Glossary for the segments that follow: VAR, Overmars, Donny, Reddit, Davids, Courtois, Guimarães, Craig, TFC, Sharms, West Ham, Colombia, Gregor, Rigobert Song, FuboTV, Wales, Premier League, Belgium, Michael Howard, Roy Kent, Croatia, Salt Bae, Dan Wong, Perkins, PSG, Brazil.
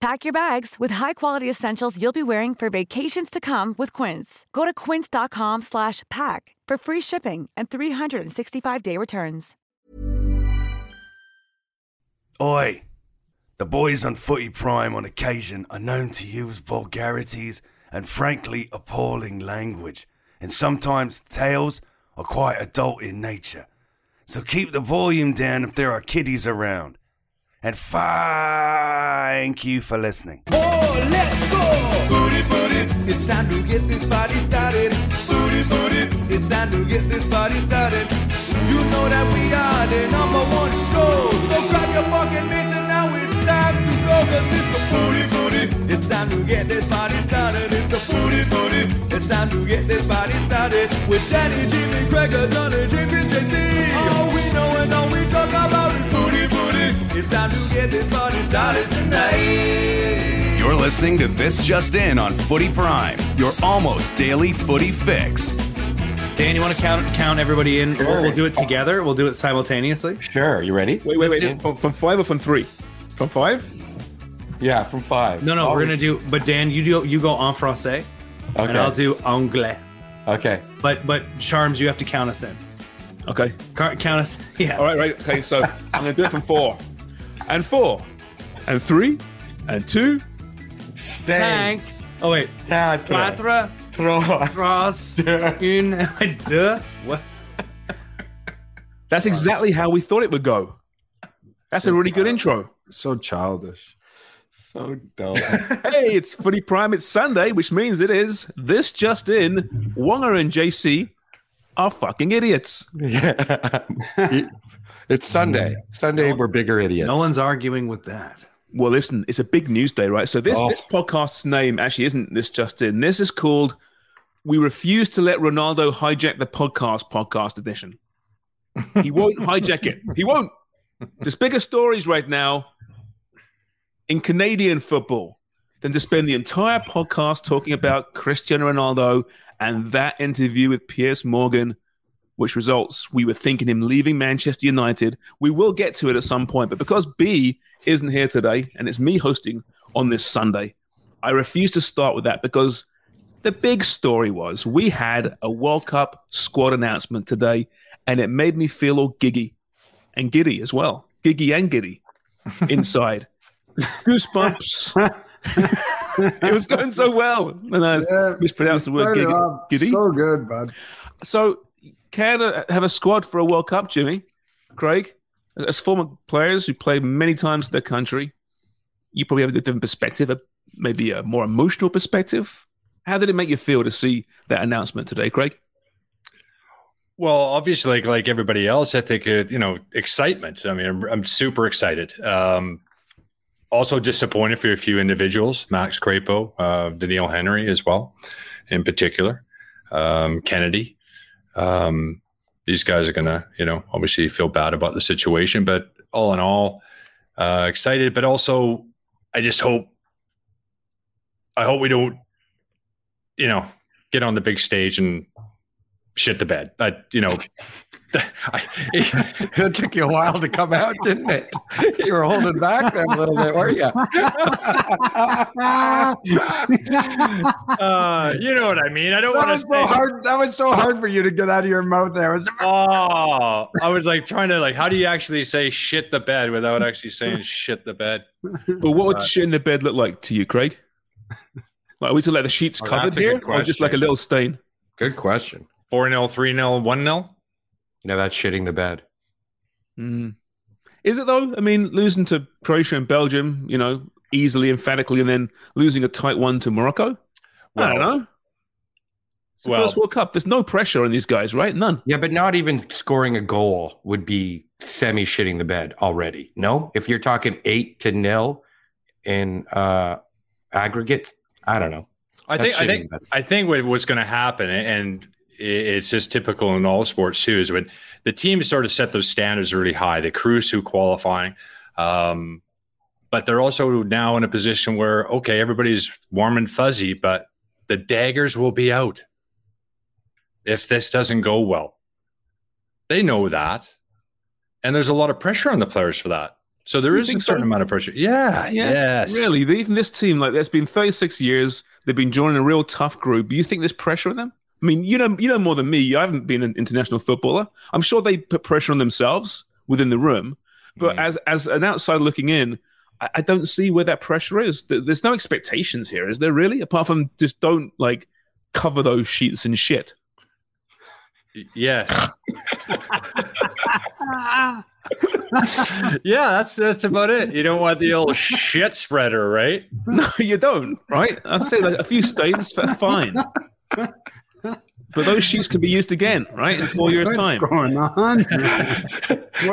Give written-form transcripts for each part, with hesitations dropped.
Pack your bags with high-quality essentials you'll be wearing for vacations to come with Quince. Go to quince.com/pack for free shipping and 365-day returns. Oi, the boys on Footy Prime on occasion are known to use vulgarities and frankly appalling language, and sometimes tales are quite adult in nature. So keep the volume down if there are kiddies around. And thank you for listening. Oh, let's go! Booty, booty. It's time to get this party started. Booty, booty. It's time to get this party started. You know that we are the number one show. So grab your fucking mitts and now it's time to go. Cause it's the booty, booty. It's time to get this party started. It's the booty, booty. It's time to get this party started. With Danny, Jimmy, Gregor, Donny, Jimmy, JC. All we know and all we talk about is booty, booty. It's time to get this party started tonight. You're listening to This Just In on Footy Prime, your almost daily footy fix. Dan, you want to count everybody in? Sure. We'll do it together. We'll do it simultaneously. Sure. You ready? Wait. From five or from three? From five? Yeah, from five. No, always. We're going to do... But Dan, you go en français, okay. And I'll do anglais. Okay. But Charms, you have to count us in. Okay. Count us... Yeah. All right. Okay, so I'm going to do it from four. And four, and three, and two, cinq. Oh wait, quatre, trois, une, deux. What? That's exactly how we thought it would go. That's so a really good intro. So childish, so dumb. Hey, it's Footy Prime. It's Sunday, which means it is This Just In. Wonger and JC are fucking idiots. Yeah. It's Sunday. Sunday, we're bigger idiots. No one's arguing with that. Well, listen, it's a big news day, right? So this podcast's name actually isn't This Just In. This is called We Refuse to Let Ronaldo Hijack the Podcast Edition. He won't hijack it. He won't. There's bigger stories right now in Canadian football than to spend the entire podcast talking about Cristiano Ronaldo and that interview with Piers Morgan, which results, we were thinking him leaving Manchester United. We will get to it at some point, but because B isn't here today, and it's me hosting on this Sunday, I refuse to start with that because the big story was we had a World Cup squad announcement today, and it made me feel all giggy and giddy as well. Giggy and giddy inside. Goosebumps. It was going so well. And I mispronounced the word giddy. So good, bud. So... Canada have a squad for a World Cup, Jimmy, Craig, as former players who played many times for their country. You probably have a different perspective, maybe a more emotional perspective. How did it make you feel to see that announcement today, Craig? Well, obviously, like everybody else, I think, excitement. I mean, I'm super excited. Also disappointed for a few individuals, Max Crapo, Daniel Henry as well, in particular, Kennedy. These guys are going to, obviously feel bad about the situation, but all in all, excited, but also I just hope we don't, get on the big stage and shit the bed. That took you a while to come out, didn't it? You were holding back there a little bit, were you? You know what I mean. I don't want to say hard. That was so hard for you to get out of your mouth there. I was like trying to how do you actually say shit the bed without actually saying shit the bed? But what would shit in the bed look like to you, Craig? Like, are we to let the sheets covered here, or just like a little stain? Good question. 4-0, 3-0, 1-0? you know, that's shitting the bed. Mm. Is it though? I mean, losing to Croatia and Belgium, you know, easily, emphatically, and then losing a tight one to Morocco? Well, I don't know. It's the first World Cup. There's no pressure on these guys, right? None. Yeah, but not even scoring a goal would be semi-shitting the bed already. No? If you're talking 8-0 in aggregate, I don't know. I think what's going to happen, and it's just typical in all sports too, is when the teams sort of set those standards really high. They cruise through qualifying, but they're also now in a position where, okay, everybody's warm and fuzzy, but the daggers will be out if this doesn't go well. They know that. And there's a lot of pressure on the players for that. So there is a certain amount of pressure. Yeah. Yes. Really? Even this team, like, that's been 36 years. They've been joining a real tough group. You think there's pressure on them? I mean, you know more than me. I haven't been an international footballer. I'm sure they put pressure on themselves within the room. But as an outsider looking in, I don't see where that pressure is. There's no expectations here, is there really? Apart from just don't, like, cover those sheets and shit. Yes. Yeah, that's about it. You don't want the old shit spreader, right? No, you don't, right? I'd say like a few stains, fine. But those sheets could be used again, right? In 4 years' time. What's going on?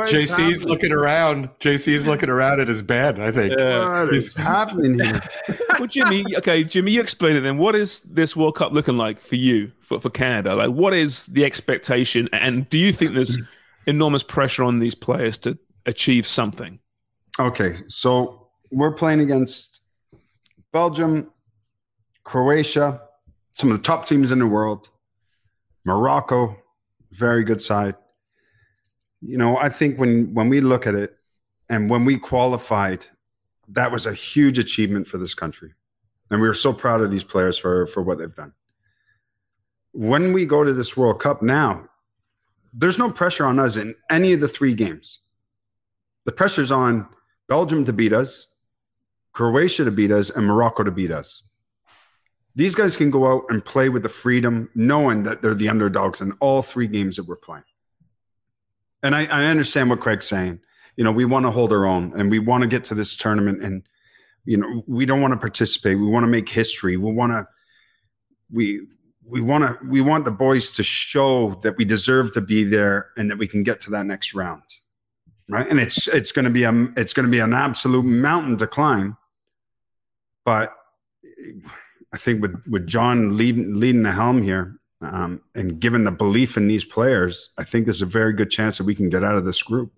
JC's looking around. JC's looking around at his bed, I think. What is happening here? Well, Jimmy, you explain it then. What is this World Cup looking like for you, for Canada? Like, what is the expectation? And do you think there's enormous pressure on these players to achieve something? Okay, so we're playing against Belgium, Croatia, some of the top teams in the world. Morocco, very good side. You know, I think when we look at it and when we qualified, that was a huge achievement for this country. And we were so proud of these players for what they've done. When we go to this World Cup now, there's no pressure on us in any of the three games. The pressure's on Belgium to beat us, Croatia to beat us, and Morocco to beat us. These guys can go out and play with the freedom, knowing that they're the underdogs in all three games that we're playing. And I understand what Craig's saying. You know, we want to hold our own, and we want to get to this tournament, and, you know, we don't want to participate. We want to make history. We want the boys to show that we deserve to be there and that we can get to that next round, right? And it's going to be an absolute mountain to climb, but I think with John leading the helm here, and given the belief in these players, I think there's a very good chance that we can get out of this group.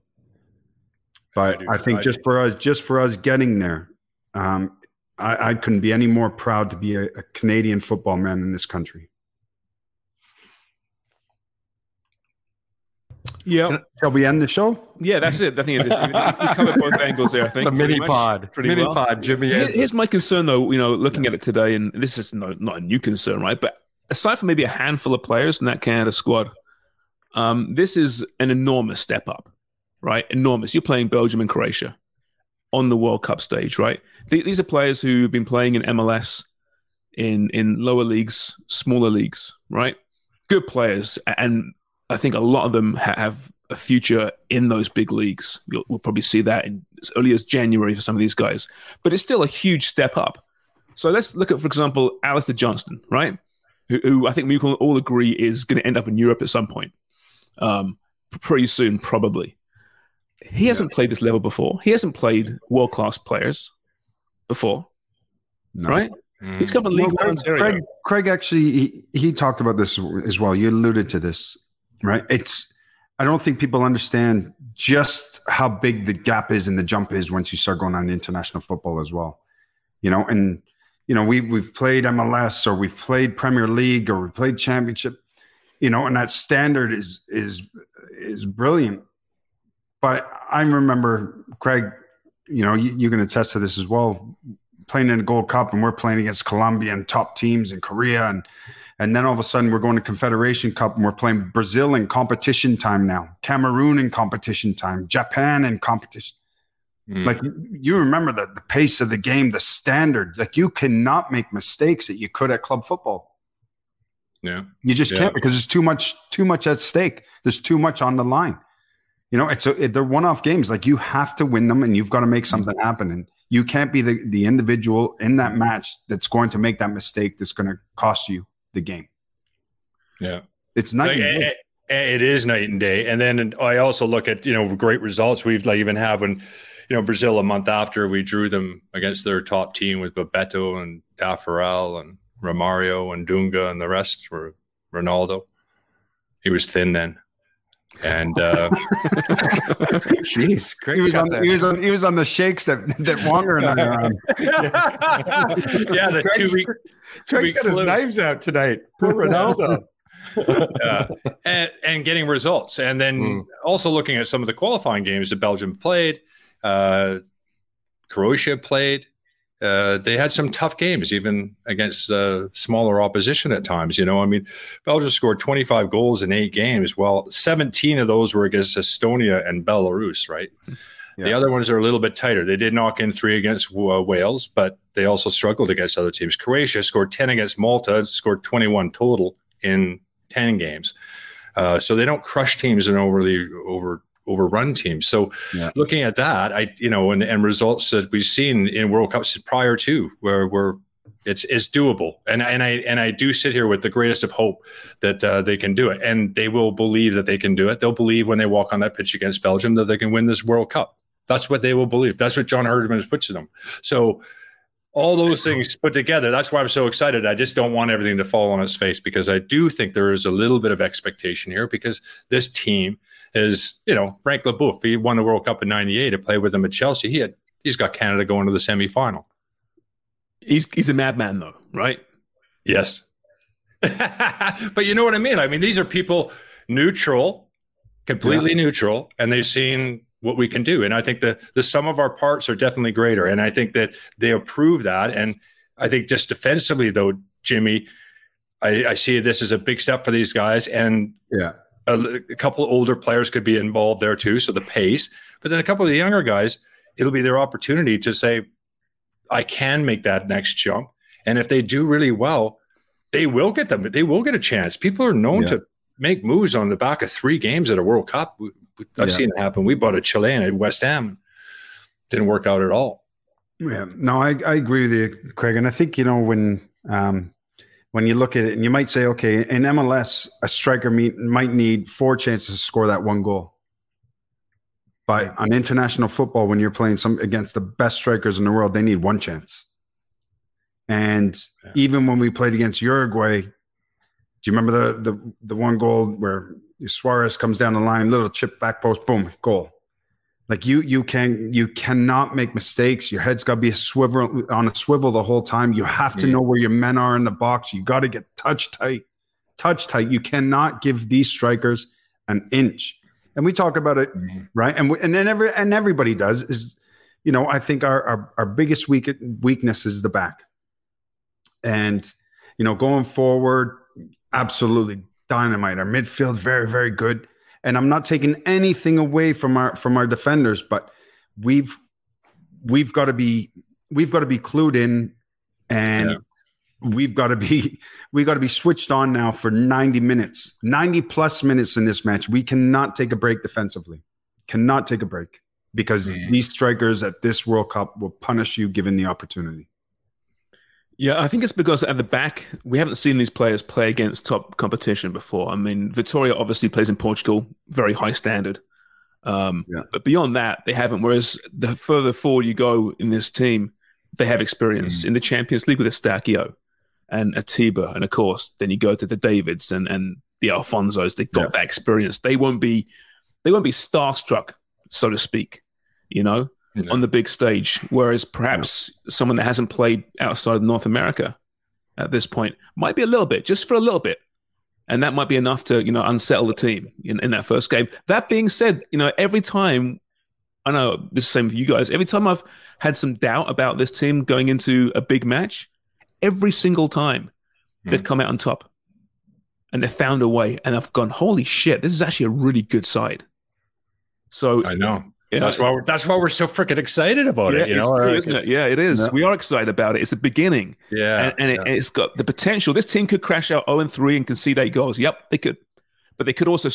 But I think just for us getting there, I couldn't be any more proud to be a Canadian football man in this country. Yeah. Shall we end the show? Yeah, that's it. I think we covered both angles there, I think. It's a mini pod, Jimmy. Here's my concern, though, you know, looking at it today, and this is not a new concern, right? But aside from maybe a handful of players in that Canada squad, this is an enormous step up, right? Enormous. You're playing Belgium and Croatia on the World Cup stage, right? These are players who've been playing in MLS, in lower leagues, smaller leagues, right? Good players, and I think a lot of them have a future in those big leagues. We'll probably see that in as early as January for some of these guys. But it's still a huge step up. So let's look at, for example, Alistair Johnston, right? Who I think we can all agree is going to end up in Europe at some point. Pretty soon, probably. He hasn't played this level before. He hasn't played world-class players before, right? Mm. He's come from League One, Ontario. Craig actually, he talked about this as well. You alluded to this. Right. I don't think people understand just how big the gap is and the jump is once you start going on international football as well. You know, and, you know, we've played MLS or we've played Premier League or we played Championship, you know, and that standard is brilliant. But I remember, Craig, you know, you can attest to this as well, playing in the Gold Cup, and we're playing against Colombia and top teams in Korea, and then all of a sudden we're going to Confederation Cup and we're playing Brazil in competition time now, Cameroon in competition time, Japan in competition. Mm. Like, you remember the pace of the game, the standard. Like, you cannot make mistakes that you could at club football. Yeah, you just can't, because there's too much at stake. There's too much on the line. You know, they're one-off games. Like, you have to win them, and you've got to make something happen. And you can't be the individual in that match that's going to make that mistake that's going to cost you the game. Yeah, it's night and day. It is night and day. And then I also look at, you know, great results we've like even had when, you know, Brazil a month after we drew them against their top team with Bebeto and Taffarel and Romario and Dunga and the rest were Ronaldo. He was thin then. And jeez, Craig he was on the shakes that Wonger and I are on. Yeah, the Craig's, 2 week. Craig's got his knives out tonight. Poor Ronaldo. And getting results, and then also looking at some of the qualifying games that Belgium played, Croatia played. They had some tough games, even against smaller opposition at times. You know, I mean, Belgium scored 25 goals in 8 games. Well, 17 of those were against Estonia and Belarus, right? Yeah. The other ones are a little bit tighter. They did knock in 3 against Wales, but they also struggled against other teams. Croatia scored 10 against Malta, scored 21 total in 10 games. So they don't crush teams and overrun teams. So looking at that, I, you know, and results that we've seen in World Cups prior to where we're it's doable. And I do sit here with the greatest of hope that they can do it, and they will believe that they can do it. They'll believe when they walk on that pitch against Belgium that they can win this World Cup. That's what they will believe. That's what John Herdman has put to them. So all those things put together, that's why I'm so excited. I just don't want everything to fall on its face, because I do think there is a little bit of expectation here, because this team is, you know, Frank Leboeuf, he won the World Cup in 98. I played with him at Chelsea. He's got Canada going to the semifinal. He's a madman though, right? Yes. But you know what I mean? I mean, these are people neutral, completely neutral, and they've seen what we can do. And I think the sum of our parts are definitely greater. And I think that they approve that. And I think just defensively though, Jimmy, I see this as a big step for these guys. And a couple of older players could be involved there too. So the pace, but then a couple of the younger guys, it'll be their opportunity to say, I can make that next jump. And if they do really well, they will get a chance. People are known to make moves on the back of 3 games at a World Cup. I've seen it happen. We bought a Chilean at West Ham. Didn't work out at all. Yeah, no, I agree with you, Craig. And I think, you know, when you look at it, and you might say, okay, in MLS, a striker might need 4 chances to score that 1 goal. But on international football, when you're playing against the best strikers in the world, they need 1 chance. And even when we played against Uruguay, do you remember the 1 goal where Suarez comes down the line, little chip back post, boom, goal. Like you cannot make mistakes. Your head's got to be on a swivel the whole time. You have to know where your men are in the box. You got to get touch tight. You cannot give these strikers an inch. And we talk about it, right? And everybody does. Is, you know, I think our biggest weakness is the back. And, you know, going forward, absolutely dynamite. Our midfield, very, very good. And I'm not taking anything away from our defenders, but we've got to be clued in, and we've got to be switched on now for 90 plus minutes in this match. We cannot take a break defensively. Cannot take a break, because these strikers at this World Cup will punish you given the opportunity. Yeah, I think it's because at the back, we haven't seen these players play against top competition before. I mean, Vitória obviously plays in Portugal, very high standard. But beyond that, they haven't. Whereas the further forward you go in this team, they have experience in the Champions League with Estacio and Atiba. And of course, then you go to the Davids and the Alfonsos. They've got that experience. They won't be starstruck, so to speak, you know? No. On the big stage, whereas perhaps someone that hasn't played outside of North America at this point might be a little bit, just for a little bit. And that might be enough to, you know, unsettle the team in that first game. That being said, you know, every time, I know it's the same for you guys, every time I've had some doubt about this team going into a big match, every single time they've come out on top and they've found a way, and I've gone, holy shit, this is actually a really good side. So I know. Yeah. That's why we're so freaking excited about it. You know, true, isn't it? Yeah, it is. No. We are excited about it. It's a beginning. Yeah, and it's got the potential. This team could crash out 0-3 and concede 8 goals. Yep, they could, but they could also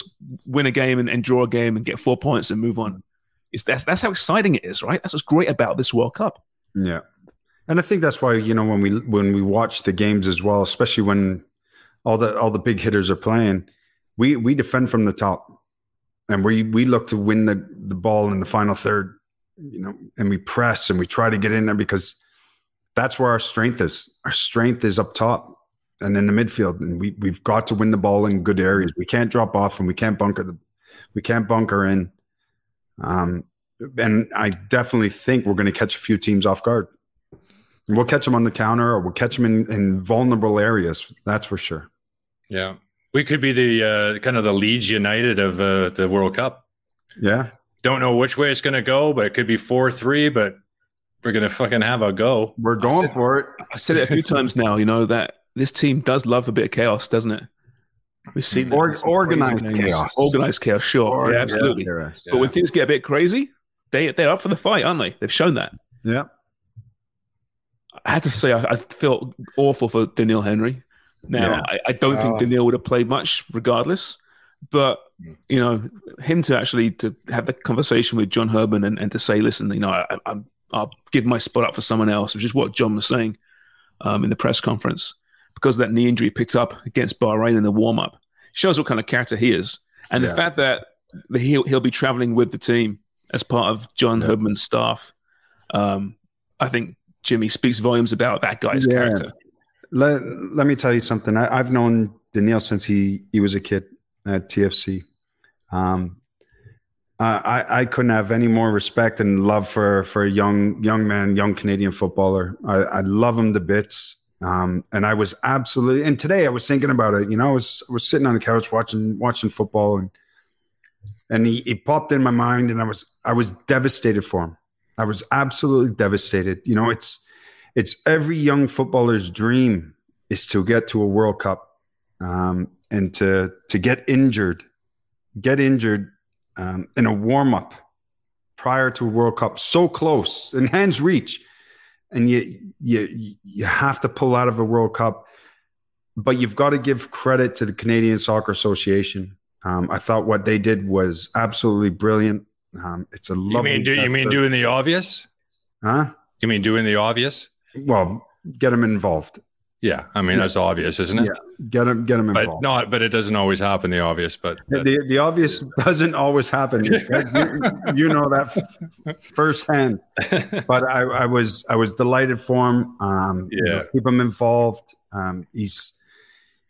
win a game and draw a game and get 4 points and move on. That's how exciting it is, right? That's what's great about this World Cup. Yeah, and I think that's why, you know, when we watch the games as well, especially when all the big hitters are playing, we defend from the top. And we look to win the ball in the final third, you know, and we press and we try to get in there because that's where our strength is. Our strength is up top and in the midfield. And we've got to win the ball in good areas. We can't drop off and we can't bunker in. And I definitely think we're going to catch a few teams off guard. And we'll catch them on the counter or we'll catch them in vulnerable areas. That's for sure. Yeah. We could be the kind of the Leeds United of the World Cup. Yeah. Don't know which way it's going to go, but it could be 4-3, but we're going to fucking have a go. We're going for it. I said it a few times now, you know, that this team does love a bit of chaos, doesn't it? We've seen organized chaos. Organized chaos, sure. Yeah, absolutely. Yeah. But when things get a bit crazy, they're up for the fight, aren't they? They've shown that. Yeah. I had to say, I felt awful for Daniel Henry. Now, yeah. I don't think Daniel would have played much regardless, but, you know, him to have the conversation with John Herdman and to say, listen, you know, I'll give my spot up for someone else, which is what John was saying in the press conference, because of that knee injury picked up against Bahrain in the warm-up. Shows what kind of character he is. And the fact that he'll be traveling with the team as part of John Herdman's staff, I think Jimmy speaks volumes about that guy's character. Let me tell you something. I've known Daniel since he was a kid at TFC. I couldn't have any more respect and love for a young man, young Canadian footballer. I love him to bits. And I was and today I was thinking about it. You know, I was sitting on the couch watching football, and he popped in my mind, and I was devastated for him. I was absolutely devastated. You know, It's every young footballer's dream is to get to a World Cup and to get injured in a warm-up prior to a World Cup, so close, in hand's reach. And you have to pull out of a World Cup. But you've got to give credit to the Canadian Soccer Association. I thought what they did was absolutely brilliant. It's a lovely... You mean doing the obvious? Huh? You mean doing the obvious? Well, get them involved. Yeah, I mean that's obvious, isn't it? Yeah, get them involved. But it doesn't always happen. The obvious, but the obvious doesn't always happen. You know that firsthand. But I was delighted for him. You know, keep him involved. He's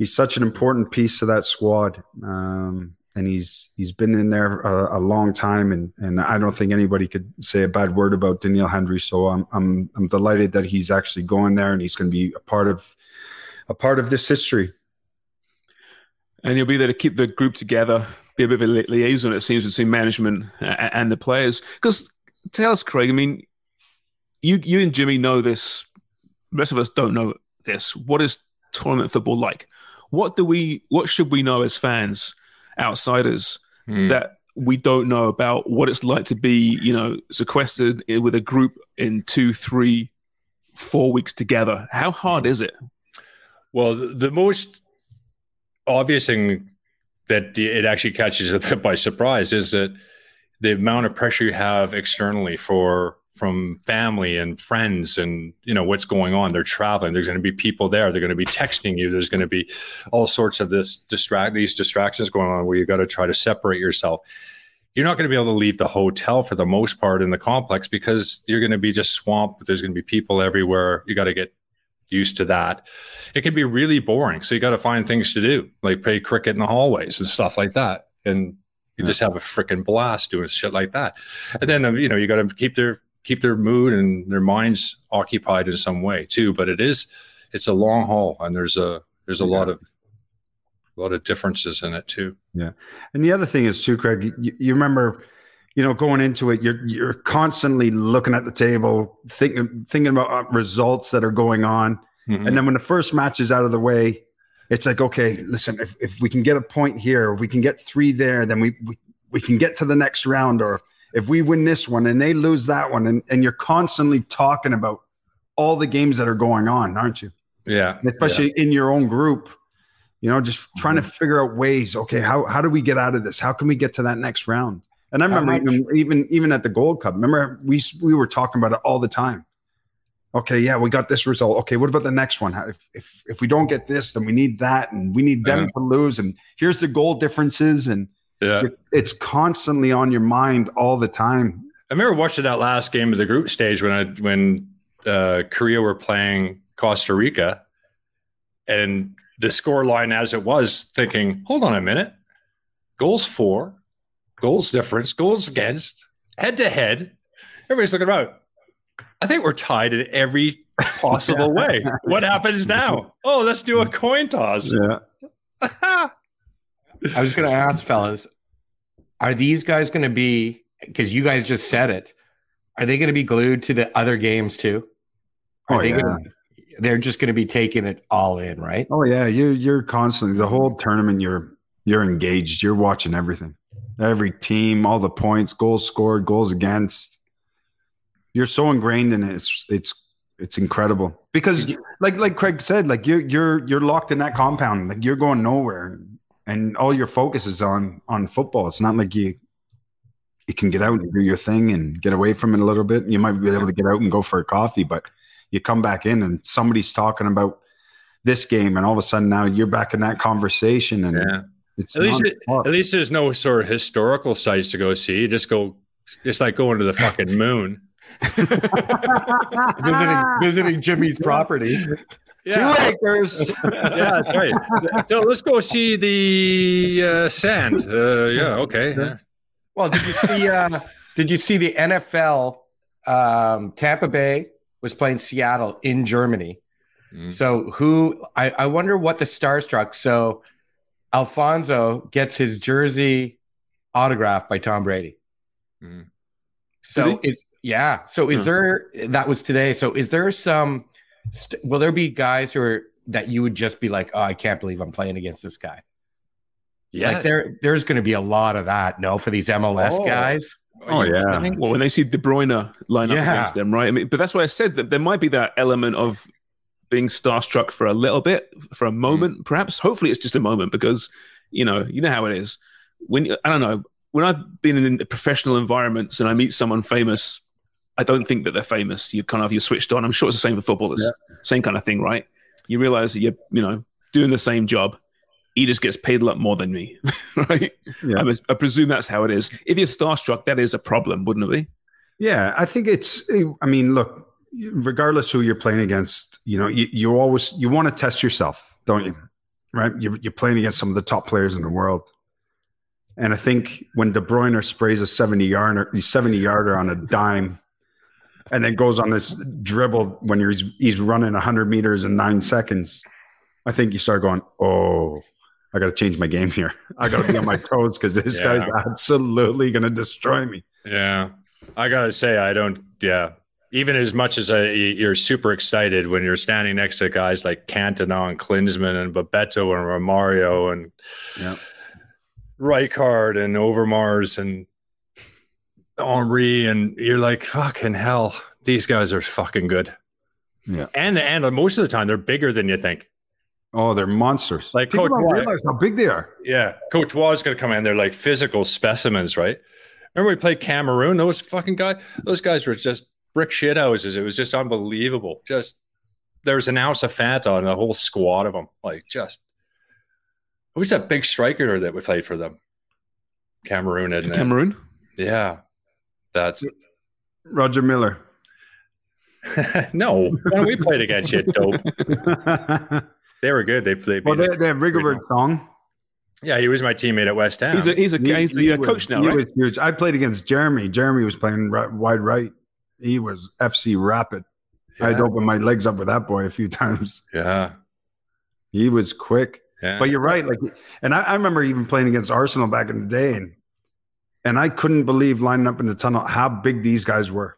such an important piece to that squad, and he's been in there a long time, and I don't think anybody could say a bad word about Daniel Henry. So I'm delighted that he's actually going there, and he's going to be a part of this history. And he'll be there to keep the group together, be a bit of a liaison, it seems, between management and the players. Because tell us, Craig, I mean, you and Jimmy know this. The rest of us don't know this. What is tournament football like? What should we know as fans? Outsiders that we don't know about what it's like to be, you know, sequestered with a group in 2, 3, 4 weeks together. How hard is it? Well, the most obvious thing that it actually catches a bit by surprise is that the amount of pressure you have externally from family and friends and, you know, what's going on. They're traveling. There's going to be people there. They're going to be texting you. There's going to be all sorts of these distractions going on where you got to try to separate yourself. You're not going to be able to leave the hotel for the most part in the complex because you're going to be just swamped. There's going to be people everywhere. You got to get used to that. It can be really boring. So you got to find things to do, like play cricket in the hallways and stuff like that. And you just have a freaking blast doing shit like that. And then, you know, you got to keep their mood and their minds occupied in some way too. But it's a long haul, and there's a lot of differences in it too. Yeah. And the other thing is too, Craig, you remember, you know, going into it, you're constantly looking at the table, thinking about results that are going on. Mm-hmm. And then when the first match is out of the way, it's like, okay, listen, if we can get a point here, if we can get 3 there, then we can get to the next round, or if we win this one and they lose that one, and you're constantly talking about all the games that are going on, aren't you? Yeah. Especially in your own group, you know, just trying to figure out ways. Okay, how do we get out of this? How can we get to that next round? And I remember even at the Gold Cup, remember we were talking about it all the time. Okay, yeah, we got this result. Okay, what about the next one? If we don't get this, then we need that, and we need them to lose. And here's the goal differences, and it's constantly on your mind all the time. I remember watching that last game of the group stage when Korea were playing Costa Rica, and the score line as it was, thinking, hold on a minute, goals for, goals difference, goals against, head to head. Everybody's looking about. I think we're tied in every possible way. What happens now? Oh, let's do a coin toss. Yeah. I was going to ask, fellas, are these guys going to be, because you guys just said it, are they going to be glued to the other games too? They're just going to be taking it all in, right? Oh yeah, you're constantly, the whole tournament, you're engaged. You're watching everything, every team, all the points, goals scored, goals against. You're so ingrained in it. It's incredible because like Craig said, like you're locked in that compound. Like you're going nowhere, and all your focus is on football. It's not like you can get out and do your thing and get away from it a little bit. You might be able to get out and go for a coffee, but you come back in and somebody's talking about this game, and all of a sudden now you're back in that conversation. And at least there's no sort of historical sites to go see. You just go. It's like going to the fucking moon. visiting Jimmy's property. Yeah. 2 acres. Yeah, that's right. So let's go see the sand. Okay. Yeah. Well, did you see the NFL? Tampa Bay was playing Seattle in Germany. So I wonder what the star struck. So Alfonso gets his jersey autographed by Tom Brady. So it's. Yeah. So is there, that was today. So is there some, will there be guys that you would just be like, oh, I can't believe I'm playing against this guy? Yeah. Like there's going to be a lot of that, no, for these MLS guys. Oh, yeah. I think, well, when they see De Bruyne line up against them, right? I mean, but that's why I said that there might be that element of being starstruck for a little bit, for a moment, perhaps. Hopefully it's just a moment because, you know how it is. When I've been in professional environments and I meet someone famous, I don't think that they're famous. You're switched on. I'm sure it's the same for footballers. Yeah. Same kind of thing, right? You realize that you're, doing the same job. He just gets paid a lot more than me, right? Yeah. I presume that's how it is. If you're starstruck, that is a problem, wouldn't it be? Yeah, I think it's. I mean, look, regardless who you're playing against, you want to test yourself, don't you? Right? You're playing against some of the top players in the world. And I think when De Bruyne sprays a 70-yarder on a dime. And then goes on this dribble when he's running 100 meters in 9 seconds. I think you start going, oh, I got to change my game here. I got to be on my toes because this guy's absolutely going to destroy me. Yeah. I got to say, I don't, even as much as you're super excited when you're standing next to guys like Cantona and Klinsmann and Bebeto and Romario and Rijkaard and Overmars and Henri, and you're like, fucking hell, these guys are fucking good. Yeah. And most of the time, they're bigger than you think. Oh, they're monsters. Like people don't realize how big they are. Yeah. Courtois is going to come in. They're like physical specimens, right? Remember we played Cameroon? Those guys were just brick shit houses. It was just unbelievable. Just there's an ounce of fat on a whole squad of them. Like just – who's that big striker that we played for them? Cameroon, isn't it? Cameroon? Yeah. That's Roger Miller. No, when we played against you, dope. They were good. They have Rigobert Song. Yeah, he was my teammate at West Ham. He's a coach now, right? He was huge. I played against Jeremy. Jeremy was playing wide right. He was FC Rapid. Yeah. I'd open my legs up with that boy a few times. Yeah, he was quick. Yeah. But you're right. Like, and I remember even playing against Arsenal back in the day, and I couldn't believe lining up in the tunnel how big these guys were.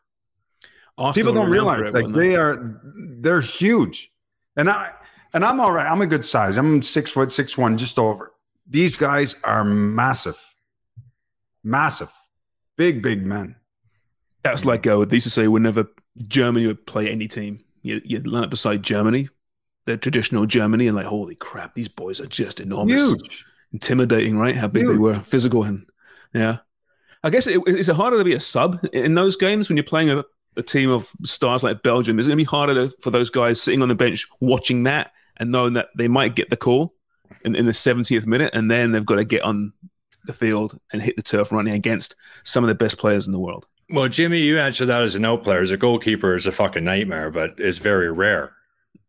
People don't realize like they're huge. And I'm all right. I'm a good size. I'm 6 foot, 6'1", just over. These guys are massive. Big man. That's like they used to say whenever Germany would play any team, you'd line up beside Germany, the traditional Germany, and like, holy crap, these boys are just enormous. Huge. Intimidating, right? How big Huge. They were, physical. And yeah. I guess it's harder to be a sub in those games when you're playing a team of stars like Belgium. Is it going to be harder for those guys sitting on the bench watching that and knowing that they might get the call in the 70th minute, and then they've got to get on the field and hit the turf running against some of the best players in the world? Well, Jimmy, you answered that as an out player. As a goalkeeper, it's a fucking nightmare, but it's very rare.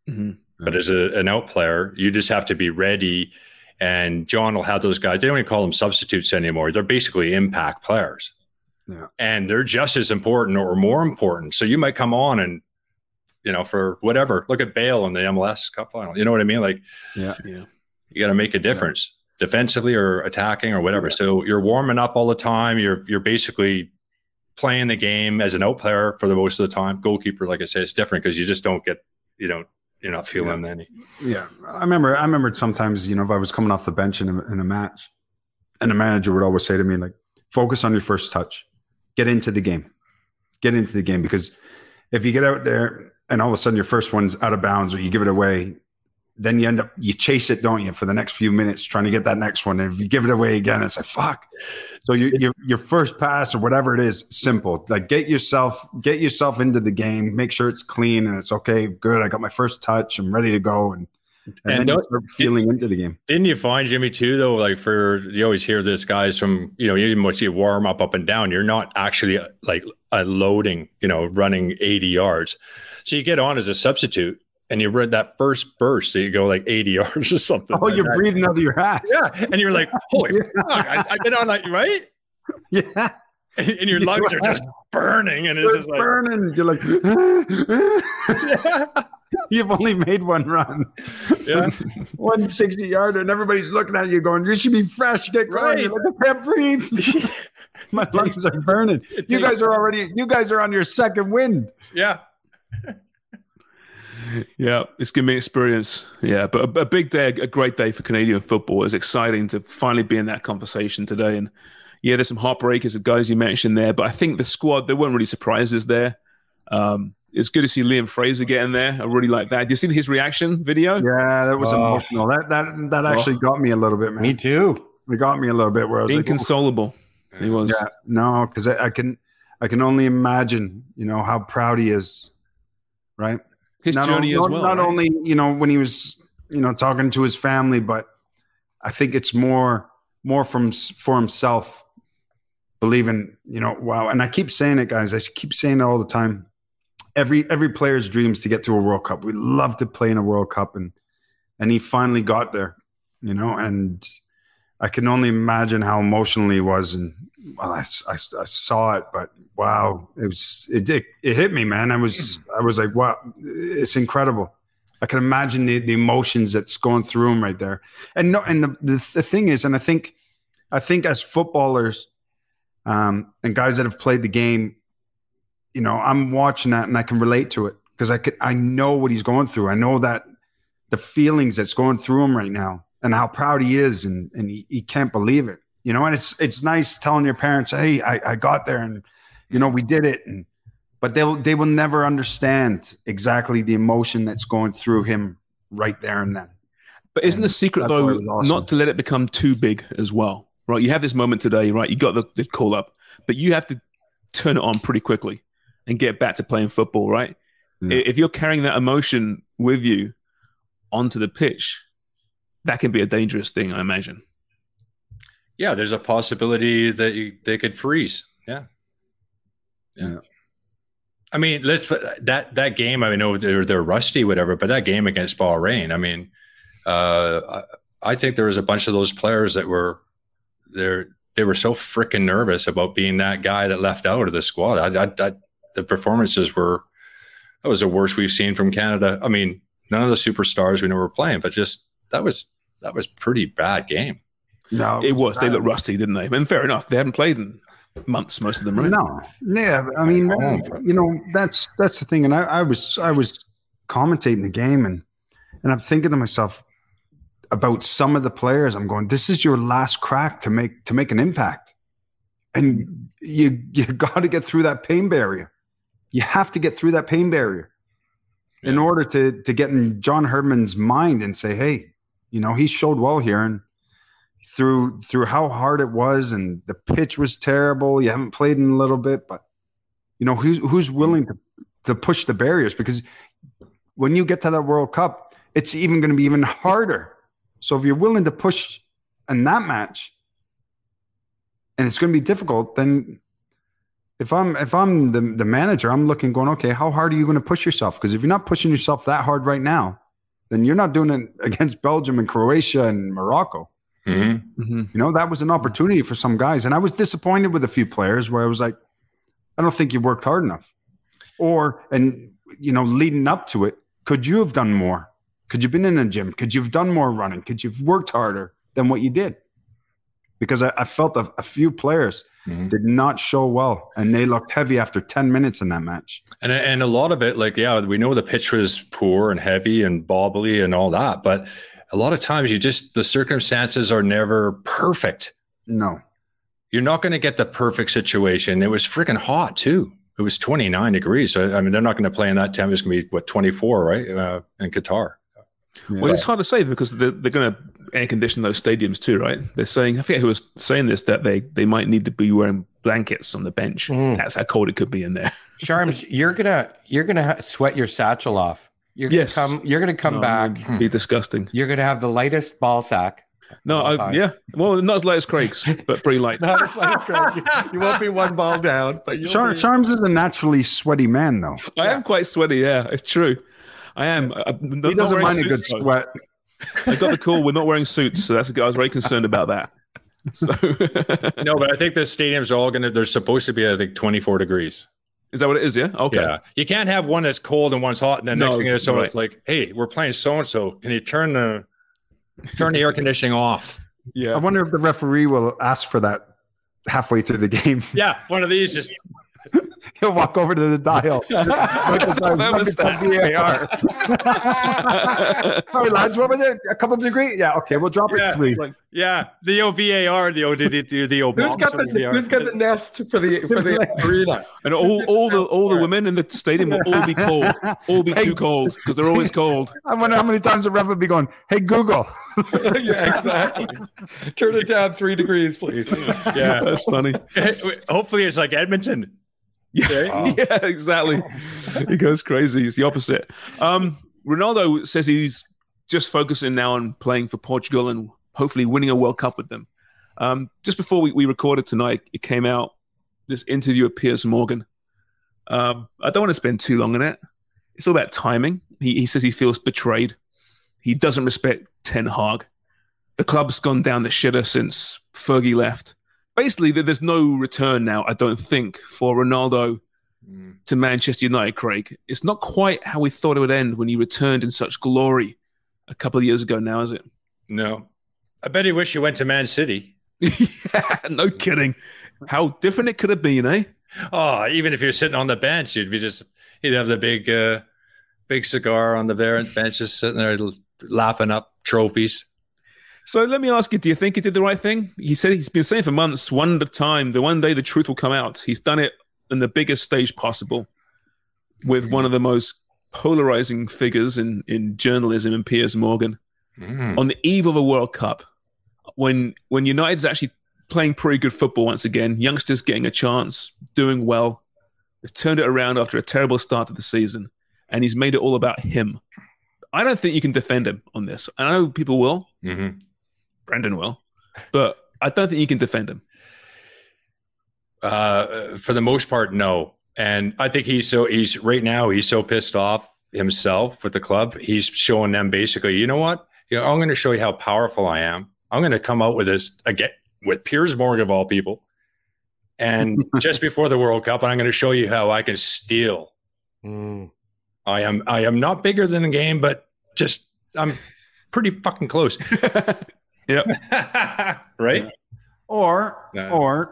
Mm-hmm. But as an out player, you just have to be ready. And John will have those guys. They don't even call them substitutes anymore. They're basically impact players. Yeah. And they're just as important or more important. So you might come on and, for whatever, look at Bale in the MLS Cup final. You know what I mean? Like, yeah. You got to make a difference defensively or attacking or whatever. Yeah. So you're warming up all the time. You're basically playing the game as an out player for the most of the time. Goalkeeper, like I say, it's different because you just don't get, you're not feeling any. Yeah. I remember sometimes, if I was coming off the bench in a match, and the manager would always say to me, like, focus on your first touch. Get into the game. Because if you get out there and all of a sudden your first one's out of bounds or you give it away, then you chase it, don't you, for the next few minutes trying to get that next one. And if you give it away again, it's like, fuck. So your first pass or whatever it is, simple. Like get yourself into the game, make sure it's clean and it's okay, good. I got my first touch, I'm ready to go. And then you start feeling into the game. Didn't you find, Jimmy, too, though, like you always hear this, guys, from, even once you warm up and down, you're not actually like loading, running 80 yards. So you get on as a substitute. And you read that first burst that you go like 80 yards or something. Oh, like you're breathing out of your ass. Yeah. And you're like, holy fuck, I've been on like, right? Yeah. And your lungs are just burning. And it's just like burning. You're like, yeah. You've only made one run. Yeah. 160 yarder, and everybody's looking at you going, you should be fresh, get going. You're like, I can't breathe. My lungs are burning. You guys are on your second wind. Yeah. Yeah, it's going to be an experience. Yeah, but a big day, a great day for Canadian football. It's exciting to finally be in that conversation today. And yeah, there's some heartbreakers, the guys you mentioned there, but I think the squad, there weren't really surprises there. It's good to see Liam Fraser getting there. I really like that. Did you see his reaction video? Yeah, that was emotional. That actually got me a little bit, man. Me too. It got me a little bit where I was inconsolable. Like, he was. Yeah, no, because I can only imagine, how proud he is, right? His journey as well. Not only, when he was, talking to his family, but I think it's more for himself, believing, wow. And I keep saying it, guys. I keep saying it all the time. Every player's dreams to get to a World Cup. We love to play in a World Cup, and he finally got there, and I can only imagine how emotional he was. And well, I saw it, but wow, it hit me, man. I was like, wow, it's incredible. I can imagine the emotions that's going through him right there. And no, and the thing is, and I think as footballers, and guys that have played the game, I'm watching that and I can relate to it because I know what he's going through. I know that the feelings that's going through him right now and how proud he is, and he can't believe it. And it's nice telling your parents, hey, I got there and, we did it. But they will never understand exactly the emotion that's going through him right there and then. But isn't the secret, though, awesome, not to let it become too big as well, right? You have this moment today, right? You got the call up, but you have to turn it on pretty quickly and get back to playing football, right? Yeah. If you're carrying that emotion with you onto the pitch, that can be a dangerous thing, I imagine. Yeah, there's a possibility that they could freeze. Yeah. I mean, let's that game. I know they're rusty, whatever, but that game against Bahrain. I mean, I think there was a bunch of those players that were there. They were so freaking nervous about being that guy that left out of the squad. The performances were, that was the worst we've seen from Canada. I mean, none of the superstars we know were playing, but just that was pretty bad game. No, it was. They looked rusty, didn't they? I mean, fair enough. They haven't played in months, most of them, right? No, yeah. I mean, that's the thing. And I was commentating the game, and I'm thinking to myself about some of the players. I'm going, this is your last crack to make an impact, and you got to get through that pain barrier. You have to get through that pain barrier in order to get in John Herdman's mind and say, hey, you know, he showed well here, and through how hard it was, and the pitch was terrible. You haven't played in a little bit, but you know, who's willing to push the barriers? Because when you get to that World Cup, it's even going to be even harder. So if you're willing to push in that match, and it's going to be difficult, then if I'm the manager, I'm looking, going, okay, how hard are you going to push yourself? Because if you're not pushing yourself that hard right now, then you're not doing it against Belgium and Croatia and Morocco. Mm-hmm. Mm-hmm. You know, that was an opportunity for some guys. And I was disappointed with a few players where I was like, I don't think you worked hard enough. Or, and, you know, leading up to it, could you have done more? Could you have been in the gym? Could you have done more running? Could you have worked harder than what you did? Because I felt a few players did not show well, and they looked heavy after 10 minutes in that match. And a lot of it, like, yeah, we know the pitch was poor and heavy and bobbly and all that, but a lot of times you just, the circumstances are never perfect. No. You're not going to get the perfect situation. It was freaking hot too. It was 29 degrees. So, I mean, they're not going to play in that time. It's going to be, what, 24, right? In Qatar. Yeah. Well, it's hard to say because they're going to air condition those stadiums too, right? They're saying, I forget who was saying this, that they might need to be wearing blankets on the bench. Mm. That's how cold it could be in there. Sharms, you're gonna sweat your satchel off. You're gonna come back. It'd be disgusting. You're gonna have the lightest ball sack. No, well, not as light as Craig's, but pretty light. Not as light as Craig. You won't be one ball down. But Sharms is a naturally sweaty man, though. I am quite sweaty. Yeah, it's true. I am. He doesn't mind a good sweat. I got the call. We're not wearing suits, so that's. I was very concerned about that. So no, but I think the stadiums are all going to. They're supposed to be, I think, 24 degrees. Is that what it is? Yeah. Okay. Yeah. You can't have one that's cold and one's hot, and then next thing you know, someone's like, "Hey, we're playing so and so. Can you turn the air conditioning off?" Yeah. I wonder if the referee will ask for that halfway through the game. Yeah, one of these just. He'll walk over to the dial. VAR. Sorry, lads, what was it? A couple of degrees? Yeah, okay, we'll drop it 3. Like, yeah, the VAR, the ODD, the OBOM. Who's got the nest for the arena? And all the women in the stadium will all be cold. All be too cold because they're always cold. I wonder how many times the ref would be going, hey, Google. Yeah, exactly. Turn it down 3 degrees, please. Yeah, that's funny. Hopefully it's like Edmonton. Yeah, wow. Yeah, exactly. He goes crazy. It's the opposite. Ronaldo says he's just focusing now on playing for Portugal and hopefully winning a World Cup with them. Just before we recorded tonight, it came out, this interview with Piers Morgan. I don't want to spend too long on it. It's all about timing. He says he feels betrayed. He doesn't respect Ten Hag. The club's gone down the shitter since Fergie left. Basically, there's no return now, I don't think, for Ronaldo to Manchester United, Craig. It's not quite how we thought it would end when he returned in such glory a couple of years ago now, is it? No. I bet he wished he went to Man City. Yeah, no kidding. How different it could have been, eh? Oh, even if you're sitting on the bench, he'd have the big cigar on the bench, just sitting there lapping up trophies. So let me ask you, do you think he did the right thing? He said he's been saying for months, one day the truth will come out. He's done it on the biggest stage possible with one of the most polarizing figures in journalism and Piers Morgan on the eve of a World Cup when United's actually playing pretty good football once again, youngsters getting a chance, doing well. They've turned it around after a terrible start to the season, and he's made it all about him. I don't think you can defend him on this. I know people will. Mm-hmm. Brendan will, but I don't think you can defend him. For the most part, no. And I think he's so pissed off himself with the club. He's showing them basically, you know what? I'm going to show you how powerful I am. I'm going to come out with this again with Piers Morgan of all people, and just before the World Cup, and I'm going to show you how I can steal. Mm. I am not bigger than the game, but just I'm pretty fucking close. Yep. Right. Yeah.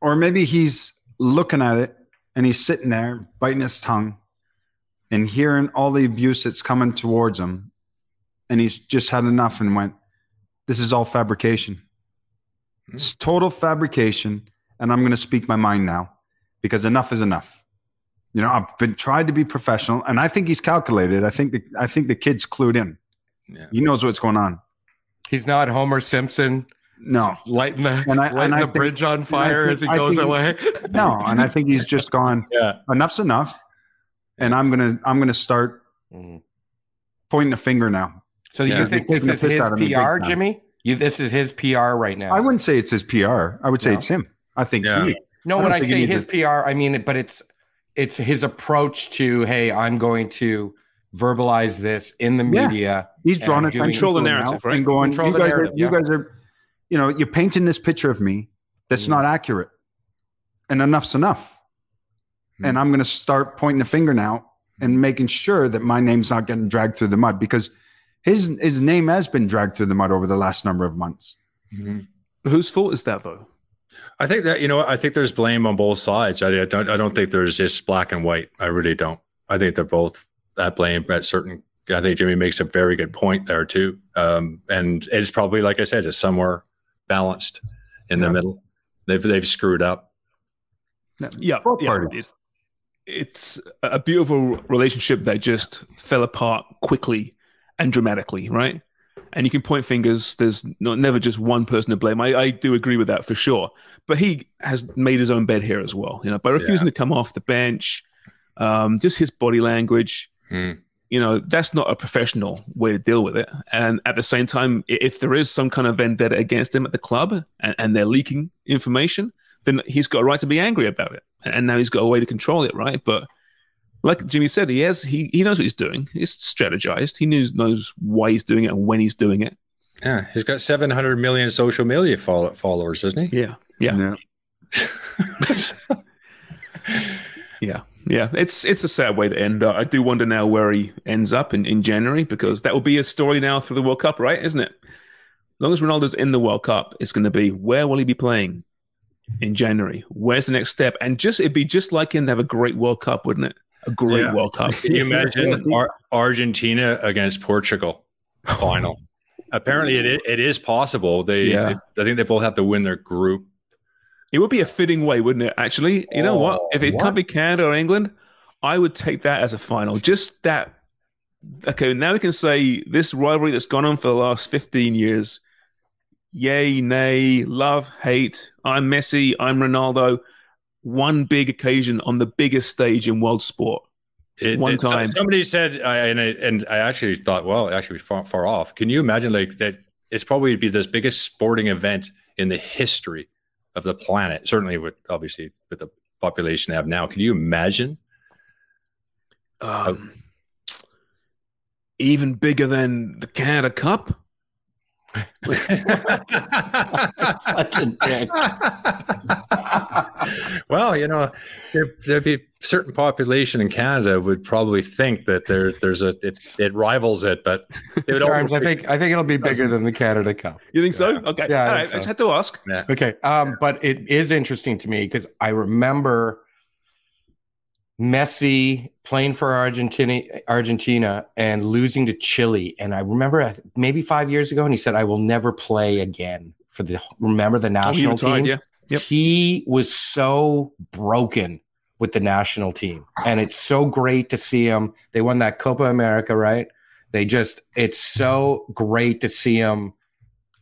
Or maybe he's looking at it and he's sitting there biting his tongue and hearing all the abuse that's coming towards him, and he's just had enough and went, this is all fabrication. It's total fabrication. and I'm going to speak my mind now because enough is enough. You know, I've been tried to be professional, and I think he's calculated. I think the kid's clued in. Yeah. He knows what's going on. He's not Homer Simpson. No, lighting the bridge on fire as he goes away. No, and I think he's just gone. Yeah. Enough's enough, and I'm gonna start pointing a finger now. So you think this is his PR, Jimmy? This is his PR right now. I wouldn't say it's his PR. I would say it's him. I think he. No, when I say his PR, I mean it, but it's his approach to, hey, I'm going to verbalize this in the media. He's drawn it. Control the narrative, right? And going, you guys are. You know, you're painting this picture of me that's not accurate, and enough's enough. And I'm going to start pointing the finger now and making sure that my name's not getting dragged through the mud, because his name has been dragged through the mud over the last number of months. Whose fault is that, though? I think that, you know, I think there's blame on both sides. I don't think there's just black and white. I really don't. I think they're both at blame at certain. I think Jimmy makes a very good point there too, and it's probably, like I said, it's somewhere balanced in the middle. They've screwed up. It's a beautiful relationship that just fell apart quickly and dramatically, right? And you can point fingers. There's never just one person to blame. I do agree with that for sure. But he has made his own bed here as well, you know, by refusing to come off the bench, just his body language. You know, that's not a professional way to deal with it. And at the same time, if there is some kind of vendetta against him at the club and they're leaking information, then he's got a right to be angry about it. And now he's got a way to control it, right? But like Jimmy said, he knows what he's doing. He's strategized. He knows why he's doing it and when he's doing it. Yeah, he's got 700 million social media followers, doesn't he? Yeah. Yeah, it's a sad way to end. I do wonder now where he ends up in January, because that will be his story now through the World Cup, right? Isn't it? As long as Ronaldo's in the World Cup, it's going to be, where will he be playing in January? Where's the next step? And it'd be just like him to have a great World Cup, wouldn't it? A great World Cup. Can you imagine Argentina against Portugal final? Apparently, it is possible. I think they both have to win their group. It would be a fitting way, wouldn't it, actually? You know what? If it can't be Canada or England, I would take that as a final. Just that. Okay, now we can say this rivalry that's gone on for the last 15 years, yay, nay, love, hate, I'm Messi, I'm Ronaldo, one big occasion on the biggest stage in world sport. One time. Somebody said, and I actually thought, well, actually far off. Can you imagine like that? It's probably be this biggest sporting event in the history of the planet, certainly with the population they have now. Can you imagine? Even bigger than the Canada Cup? Such a dick. Well, you know, there'd be a certain population in Canada would probably think that it rivals it, but it would I think it'll be bigger than the Canada Cup. You think so? Okay. Yeah, all right. I just had to ask. Yeah. Okay. But it is interesting to me because I remember Messi playing for Argentina and losing to Chile. And I remember maybe 5 years ago, and he said, I will never play again for the national team. Yeah. Yep. He was so broken with the national team. And it's so great to see him. They won that Copa America, right? It's so great to see him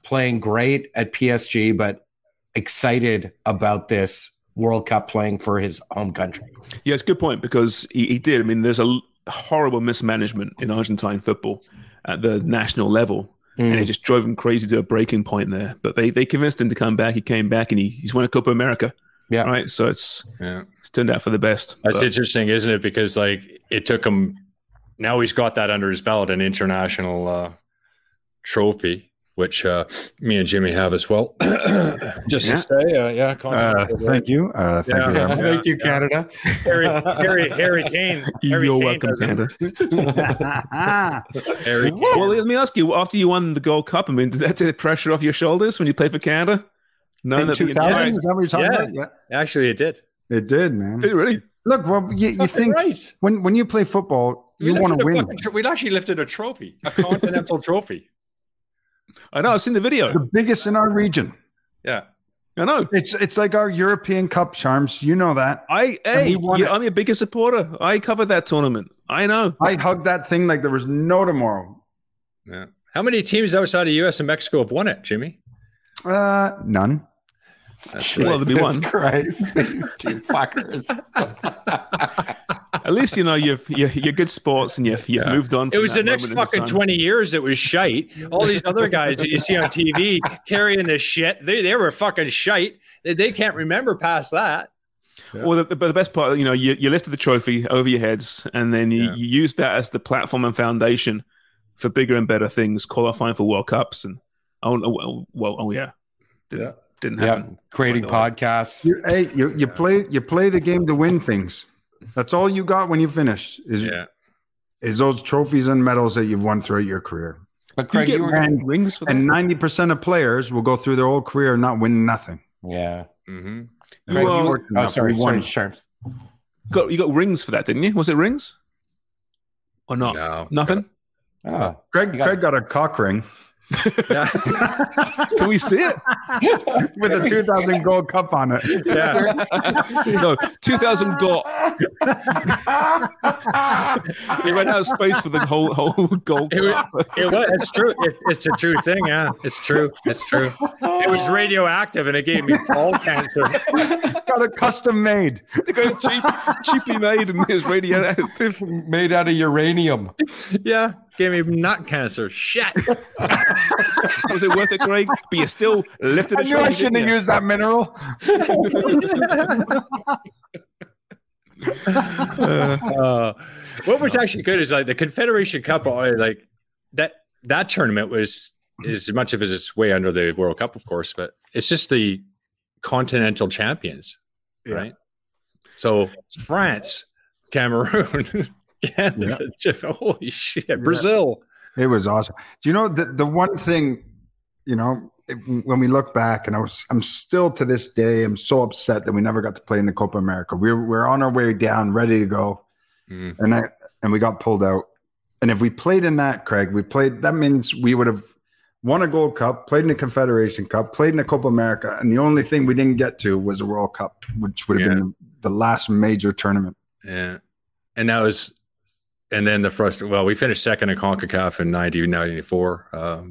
playing great at PSG, but excited about this World Cup playing for his home country. Yeah, it's a good point, because he did. I mean, there's a horrible mismanagement in Argentine football at the national level, and it just drove him crazy to a breaking point there. But they convinced him to come back. He came back, and he's won a Copa America. Yeah, right. So it's turned out for the best. That's interesting, isn't it? Because like it took him. Now he's got that under his belt, an international trophy, which me and Jimmy have as well. Just to say, thank you. Thank you, Canada. Harry Kane. You're welcome, Canada. Harry Kane. Well, let me ask you, after you won the Gold Cup, I mean, does that take the pressure off your shoulders when you play for Canada? No, in 2000? Is that what you're talking about? Yeah. Actually, it did. It did, man. Did it really? Look, well, you think right. when you play football, you want to win. We actually lifted a trophy, a continental trophy. I know. I've seen the video. The biggest in our region. Yeah. I know. It's like our European Cup charms. You know that. I'm your biggest supporter. I covered that tournament. I know. I hugged that thing like there was no tomorrow. Yeah. How many teams outside the US and Mexico have won it, Jimmy? None. That's right. Well, there'll be one. Christ, these two fuckers. At least you know you're good sports and you've moved on. It was the next fucking 20 years that was shite. All these other guys that you see on TV carrying this shit, they were fucking shite. They can't remember past that. Yeah. Well, but the best part, you know, you lifted the trophy over your heads, and then you used that as the platform and foundation for bigger and better things, qualifying for World Cups and didn't happen. Yeah. Creating podcasts. You play the game to win things. That's all you got when you finish is those trophies and medals that you've won throughout your career. But Craig, you get rings for that. And 90% of players will go through their whole career and not win nothing. Yeah. Mm-hmm. Craig, you got rings for that, didn't you? Was it rings or not? No, nothing. Oh, Craig got a cock ring. Yeah. Can we see it with a 2000 gold cup on it? Yeah, no, 2000 gold. They ran out of space for the whole gold cup. It's true. It's a true thing. Yeah, it's true. It's true. It was radioactive, and it gave me ball cancer. Got a custom made. They got cheaply made, and it's radioactive, made out of uranium. Yeah. Gave me nut cancer. Shit. Was it worth it, Greg? But you still lifted it. I knew I shouldn't have used that mineral. What was actually good is like the Confederation Cup. Like that tournament was as much of it's way under the World Cup, of course, but it's just the continental champions, right? Yeah. So France, Cameroon. Yeah. Holy shit. Brazil. It was awesome. Do you know the one thing, you know, when we look back, and I'm still to this day, I'm so upset that we never got to play in the Copa America. We're on our way down, ready to go. Mm-hmm. And we got pulled out. And if we played in that, Craig, that means we would have won a Gold Cup, played in the Confederation Cup, played in the Copa America. And the only thing we didn't get to was the World Cup, which would have been the last major tournament. Yeah. And that was... And then we finished second in CONCACAF in 1994,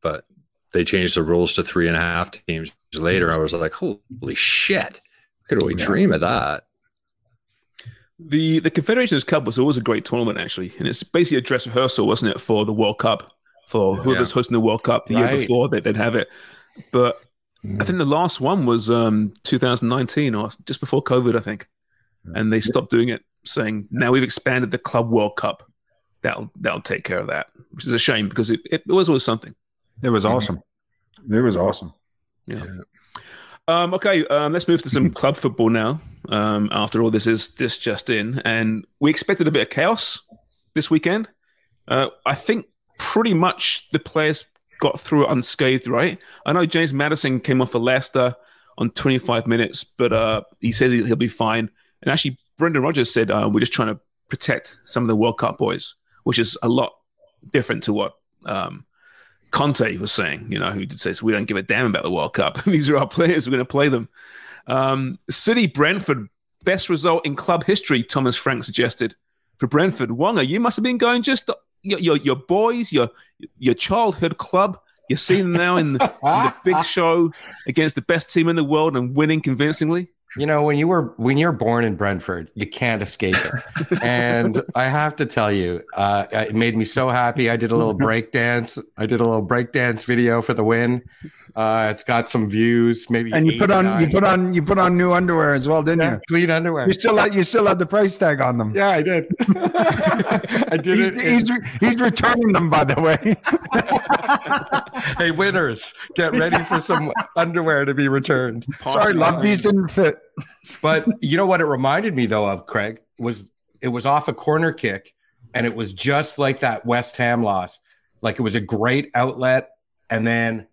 but they changed the rules to 3.5 teams later. I was like, holy shit, I could only dream of that. The Confederations Cup was always a great tournament, actually. And it's basically a dress rehearsal, wasn't it, for the World Cup, for whoever's hosting the World Cup the year before they'd have it. But I think the last one was 2019 or just before COVID, I think. And they stopped doing it, saying, now we've expanded the Club World Cup. That'll take care of that, which is a shame because it was always something. It was awesome. It was awesome. Yeah. Okay, let's move to some club football now. After all, this is This Just In. And we expected a bit of chaos this weekend. I think pretty much the players got through it unscathed, right? I know James Madison came off for Leicester on 25 minutes, but he says he'll be fine. And actually, Brendan Rodgers said, we're just trying to protect some of the World Cup boys, which is a lot different to what Conte was saying, you know, who did say, we don't give a damn about the World Cup. These are our players. We're going to play them. City, Brentford, best result in club history, Thomas Frank suggested. For Brentford, Wonger, you must have been going just your boys, your childhood club. You're seeing them now in the big show against the best team in the world and winning convincingly. You know, when you're born in Brentford, you can't escape it. And I have to tell you, it made me so happy. I did a little breakdance. I did a little breakdance video for the win. It's got some views. Maybe and you put on new underwear as well, didn't you? Clean underwear. You still had the price tag on them. Yeah, I did. I did. He's returning them, by the way. Hey, winners, get ready for some underwear to be returned. Sorry, lumpies didn't fit. But you know what it reminded me though of, Craig, was it was off a corner kick, and it was just like that West Ham loss. Like it was a great outlet, and then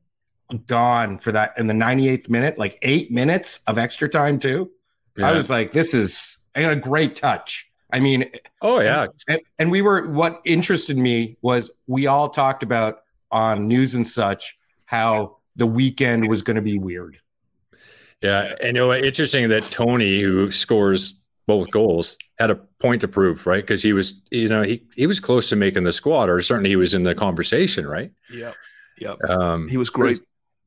gone for that in the 98th minute, like 8 minutes of extra time too. Yeah. I was like, this is a great touch. I mean, and we were, what interested me was we all talked about on news and such how the weekend was going to be weird. Yeah, and you know, interesting that Tony, who scores both goals, had a point to prove, right? Because he was, you know, he was close to making the squad, or certainly he was in the conversation, right? Yeah, yeah. He was great.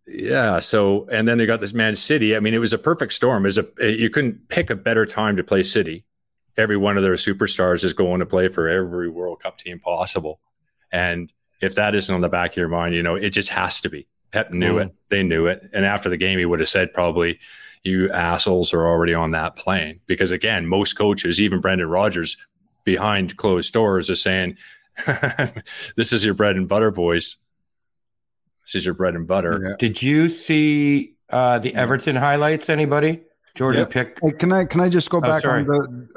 Yeah. So, and then they got this Man City. I mean, it was a perfect storm. Is you couldn't pick a better time to play City. Every one of their superstars is going to play for every World Cup team possible, and if that isn't on the back of your mind, you know, it just has to be. Pep knew it. They knew it. And after the game, he would have said probably, you assholes are already on that plane. Because again, most coaches, even Brendan Rodgers, behind closed doors is saying, this is your bread and butter, boys. This is your bread and butter. Yeah. Did you see the Everton highlights, anybody? Jordan Pick. Hey, can I just go back on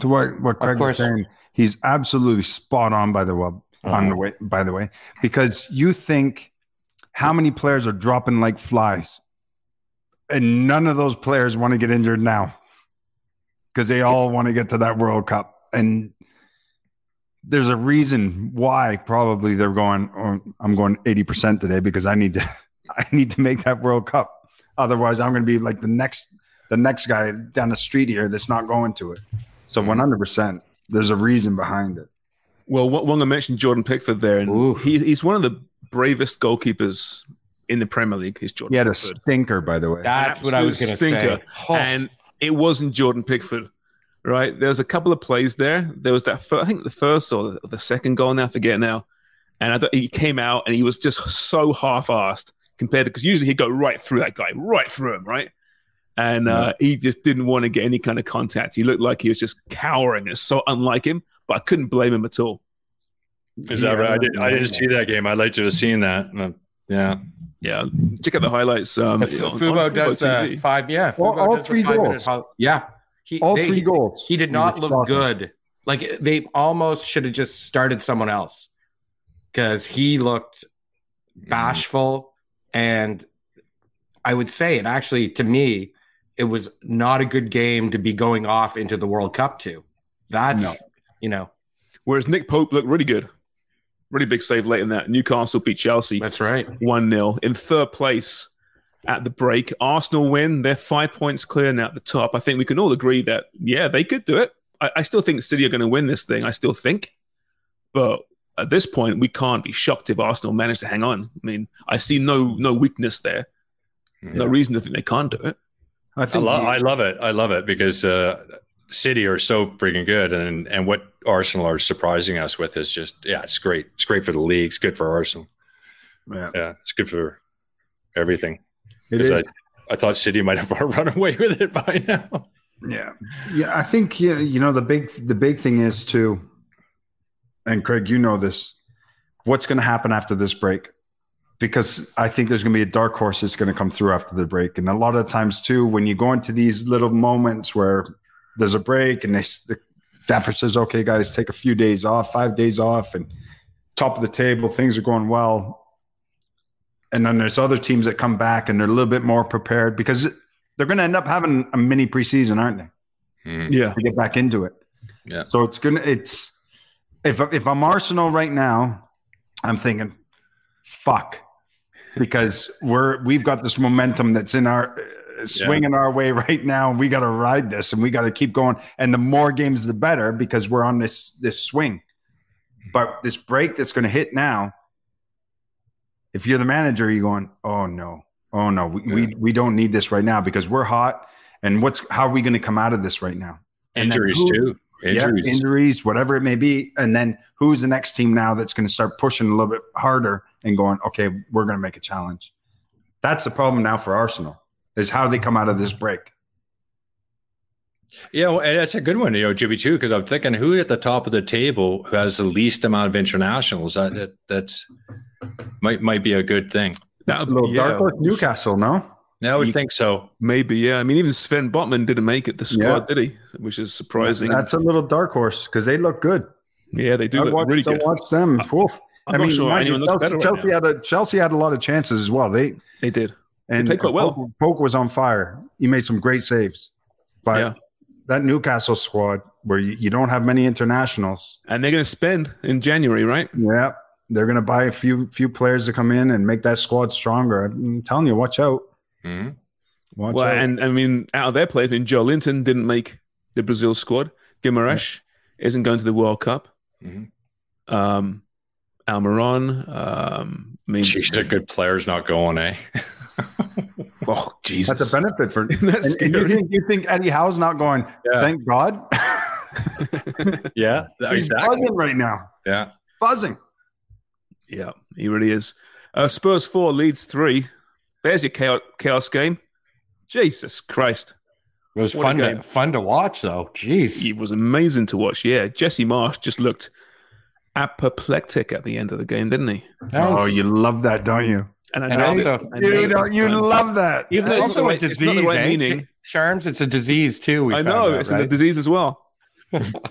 to what Craig was saying? He's absolutely spot on, by the way, because you think how many players are dropping like flies, and none of those players want to get injured now because they all want to get to that World Cup. And there's a reason why probably they're going, oh, I'm going 80% today because I need to make that World Cup. Otherwise, I'm going to be like the next guy down the street here that's not going to it. So 100%, there's a reason behind it. Well, Wonger mentioned Jordan Pickford there, and he's one of the bravest goalkeepers in the Premier League. He's Jordan. He had Pickford. A stinker, by the way. That's what I was going to say. Oh. And it wasn't Jordan Pickford, right? There was a couple of plays there. There was that I think the first or the second goal now, I forget now. And I thought he came out and he was just so half-assed compared to, because usually he'd go right through that guy, right through him, right? And he just didn't want to get any kind of contact. He looked like he was just cowering. It's so unlike him, but I couldn't blame him at all. Is that right? I didn't see that game. I'd like to have seen that. Yeah. Yeah. Check out the highlights. Fubo does TV. 5. Yeah. Fubo all does 3 goals. Yeah. All three goals. He did not look good. Like they almost should have just started someone else because he looked bashful. And I would say it actually, to me, it was not a good game to be going off into the World Cup to. That's, you know. Whereas Nick Pope looked really good. Really big save late in that. Newcastle beat Chelsea. That's right. 1-0. In third place at the break. Arsenal win. They're 5 points clear now at the top. I think we can all agree that, yeah, they could do it. I still think City are going to win this thing. I still think. But at this point, we can't be shocked if Arsenal manage to hang on. I mean, I see no weakness there. Yeah. No reason to think they can't do it. I love it. I love it because City are so freaking good, and what Arsenal are surprising us with is just it's great. It's great for the league. It's good for Arsenal. Yeah, it's good for everything. It is. I thought City might have run away with it by now. Yeah. I think you know the big thing is too, and Craig, you know this. What's going to happen after this break? Because I think there's going to be a dark horse that's going to come through after the break, and a lot of times too, when you go into these little moments where there's a break, and the staffer says, okay, guys, take a few days off, 5 days off, and top of the table, things are going well. And then there's other teams that come back, and they're a little bit more prepared because they're going to end up having a mini preseason, aren't they? Mm. Yeah. To get back into it. Yeah. So if I'm Arsenal right now, I'm thinking, fuck, because we've got this momentum that's in our – swinging our way right now, and we got to ride this, and we got to keep going. And the more games, the better, because we're on this swing. But this break that's going to hit now, if you're the manager, you're going, oh no, we don't need this right now because we're hot. And how are we going to come out of this right now? Injuries, whatever it may be. And then who's the next team now that's going to start pushing a little bit harder and going, okay, we're going to make a challenge. That's the problem now for Arsenal. Is how they come out of this break. Yeah, well, and that's a good one, you know, Jimmy, too, because I'm thinking who at the top of the table who has the least amount of internationals. That's might be a good thing. That would be dark horse Newcastle, no? I would think so. Maybe, yeah. I mean, even Sven Botman didn't make it the squad, did he? Which is surprising. Yeah, that's a little dark horse because they look good. Yeah, they do look really good. I watch them. Chelsea had a lot of chances as well. They did. And they played quite well. Polk was on fire. He made some great saves. But that Newcastle squad where you don't have many internationals. And they're going to spend in January, right? Yeah. They're going to buy a few players to come in and make that squad stronger. I'm telling you, watch out. Mm-hmm. Watch well, out. And I mean, out of their players, I mean, Joelinton didn't make the Brazil squad. Guimarães isn't going to the World Cup. Mm-hmm. Almiron. I mean, she's a good player's not going, eh? Oh, Jesus. That's a benefit for that's and you think Eddie Howe's not going, thank God? Yeah. He's buzzing right now. Yeah. Buzzing. Yeah, he really is. Spurs 4, Leeds 3. There's your chaos game. Jesus Christ. It was fun to watch, though. Jeez. It was amazing to watch, yeah. Jesse Marsh just looked apoplectic at the end of the game, didn't he? Oh, you love that, don't you? And I know you love that. Even though it's also a disease, Sharms, it's a disease, too. I know. It's a disease as well.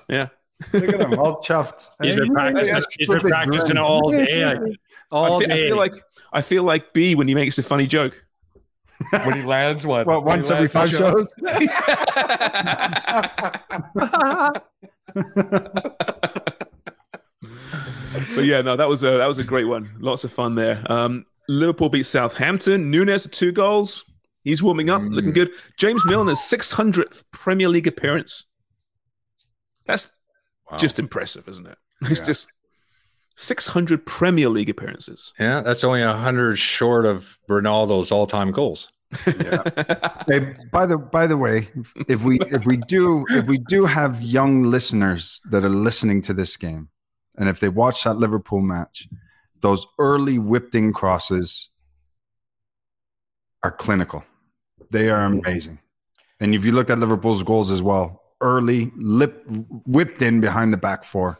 Yeah. Look at them, all chuffed. He's been practicing all day. I feel like B when he makes a funny joke. When he lands one. Well, once every 5 shows. But yeah, no, that was a great one. Lots of fun there. Liverpool beat Southampton. Nunes with 2 goals. He's warming up, looking good. James Milner's 600th Premier League appearance. That's just impressive, isn't it? It's just 600 Premier League appearances. Yeah, that's only 100 short of Ronaldo's all-time goals. Yeah. Hey, by the way, if we do have young listeners that are listening to this game, and if they watch that Liverpool match, those early whipped-in crosses are clinical. They are amazing. And if you looked at Liverpool's goals as well, early, whipped in behind the back 4.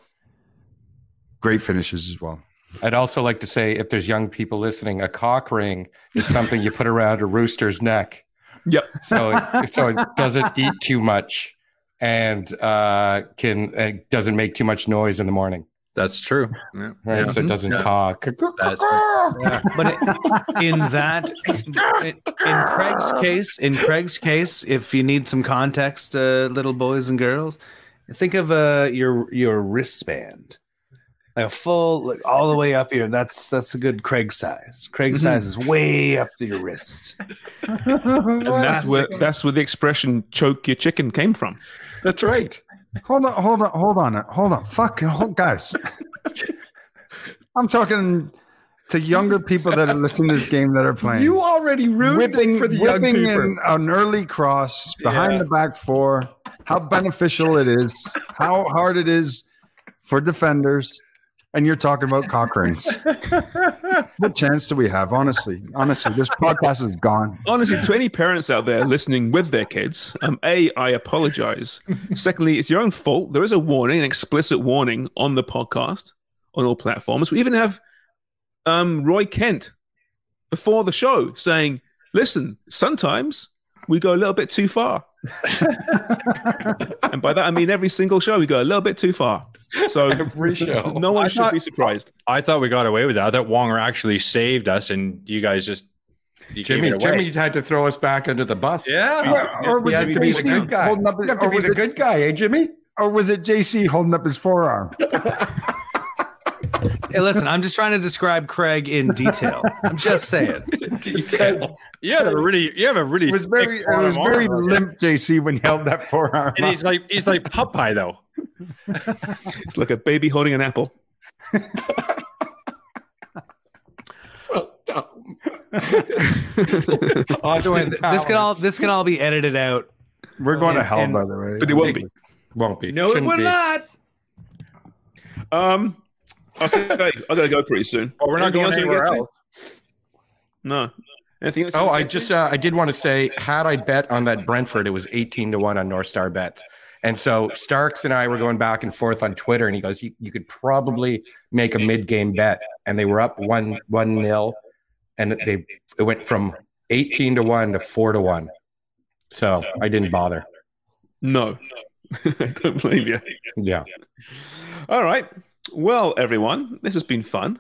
Great finishes as well. I'd also like to say, if there's young people listening, a cock ring is something you put around a rooster's neck. Yep. So it doesn't eat too much and doesn't make too much noise in the morning. That's true. Yeah. Right? Yeah. So it doesn't cock. Yeah. But in Craig's case, if you need some context, little boys and girls, think of your wristband, like a full, like, all the way up here. That's a good Craig size. Craig size is way up to your wrist. And that's where the expression "choke your chicken" came from. That's right. Hold on. Guys. I'm talking to younger people that are listening to this game that are playing. You already rooting for the young people. Whipping an early cross behind the back 4, how beneficial it is, how hard it is for defenders, and you're talking about cock rings. What chance do we have? Honestly, this podcast is gone. Honestly, to any parents out there listening with their kids, I apologize. Secondly, it's your own fault. There is a warning, an explicit warning on the podcast, on all platforms. We even have Roy Kent before the show saying, listen, sometimes we go a little bit too far. And by that, I mean every single show we go a little bit too far. So every show. No one should be surprised. I thought we got away with that. I thought Wonger actually saved us, and you guys just Jimmy had to throw us back under the bus. Yeah, or was it JC good guy? Holding up? You have to be the good guy, eh, Jimmy? Or was it JC holding up his forearm? Hey, listen, I'm just trying to describe Craig in detail. I'm just saying. In detail. You have a really. It was very limp, JC, when he held that forearm. And he's like Popeye, though. It's like a baby holding an apple. So dumb. This can all be edited out. We're going to hell, by the way. But it won't be. No, it will not. Okay, I gotta go pretty soon. Well, we're not going anywhere else. No. Anything else? Oh, I did want to say, had I bet on that Brentford, it was 18-1 on North Star Bet. And so Starks and I were going back and forth on Twitter, and he goes, you could probably make a mid-game bet. And they were up 1-0, and it went from 18-1 to 4-1. So I didn't bother. No. I don't blame you. Yeah. All right. Well, everyone, this has been fun.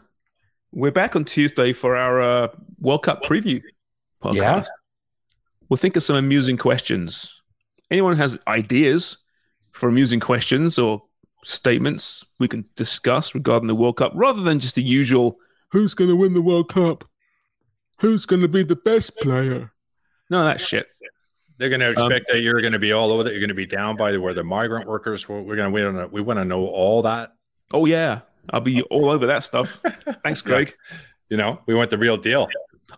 We're back on Tuesday for our World Cup preview podcast. Yeah. We'll think of some amusing questions. Anyone has ideas for amusing questions or statements we can discuss regarding the World Cup, rather than just the usual, who's going to win the World Cup? Who's going to be the best player? No, that's shit. They're going to expect that you're going to be all over that. You're going to be down by where the migrant workers were. We're going to we want to know all that. Oh, yeah. I'll be all over that stuff. Thanks, Craig. You know, we want the real deal.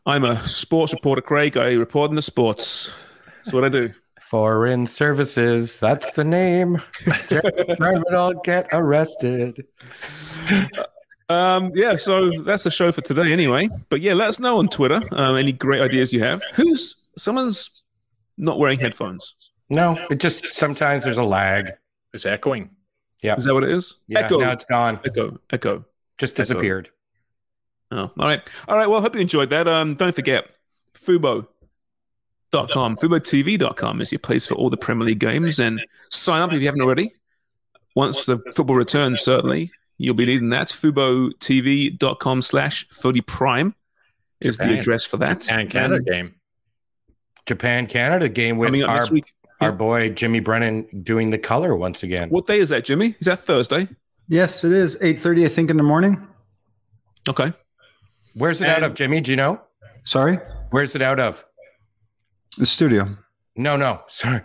I'm a sports reporter, Craig. I report on the sports. That's what I do. Foreign services. That's the name. Terminal get arrested. Yeah, so that's the show for today anyway. But yeah, let us know on Twitter any great ideas you have. Someone's not wearing headphones. No, it just sometimes there's a lag. It's echoing. Yeah. Is that what it is? Yeah, echo. Now it's gone. Echo. Just disappeared. Echo. Oh, all right. All right, well, hope you enjoyed that. Don't forget, Fubo.com. FuboTV.com is your place for all the Premier League games. And sign up if you haven't already. Once the football returns, certainly, you'll be needing that. FuboTV.com/Footy Prime is the address for that. And Canada game. Japan-Canada game with our boy Jimmy Brennan doing the color once again. What day is that, Jimmy? Is that Thursday? Yes, it is. 8:30, I think, in the morning. Okay. Where's it out of, Jimmy? Do you know? Sorry? Where's it out of? The studio. No. Sorry.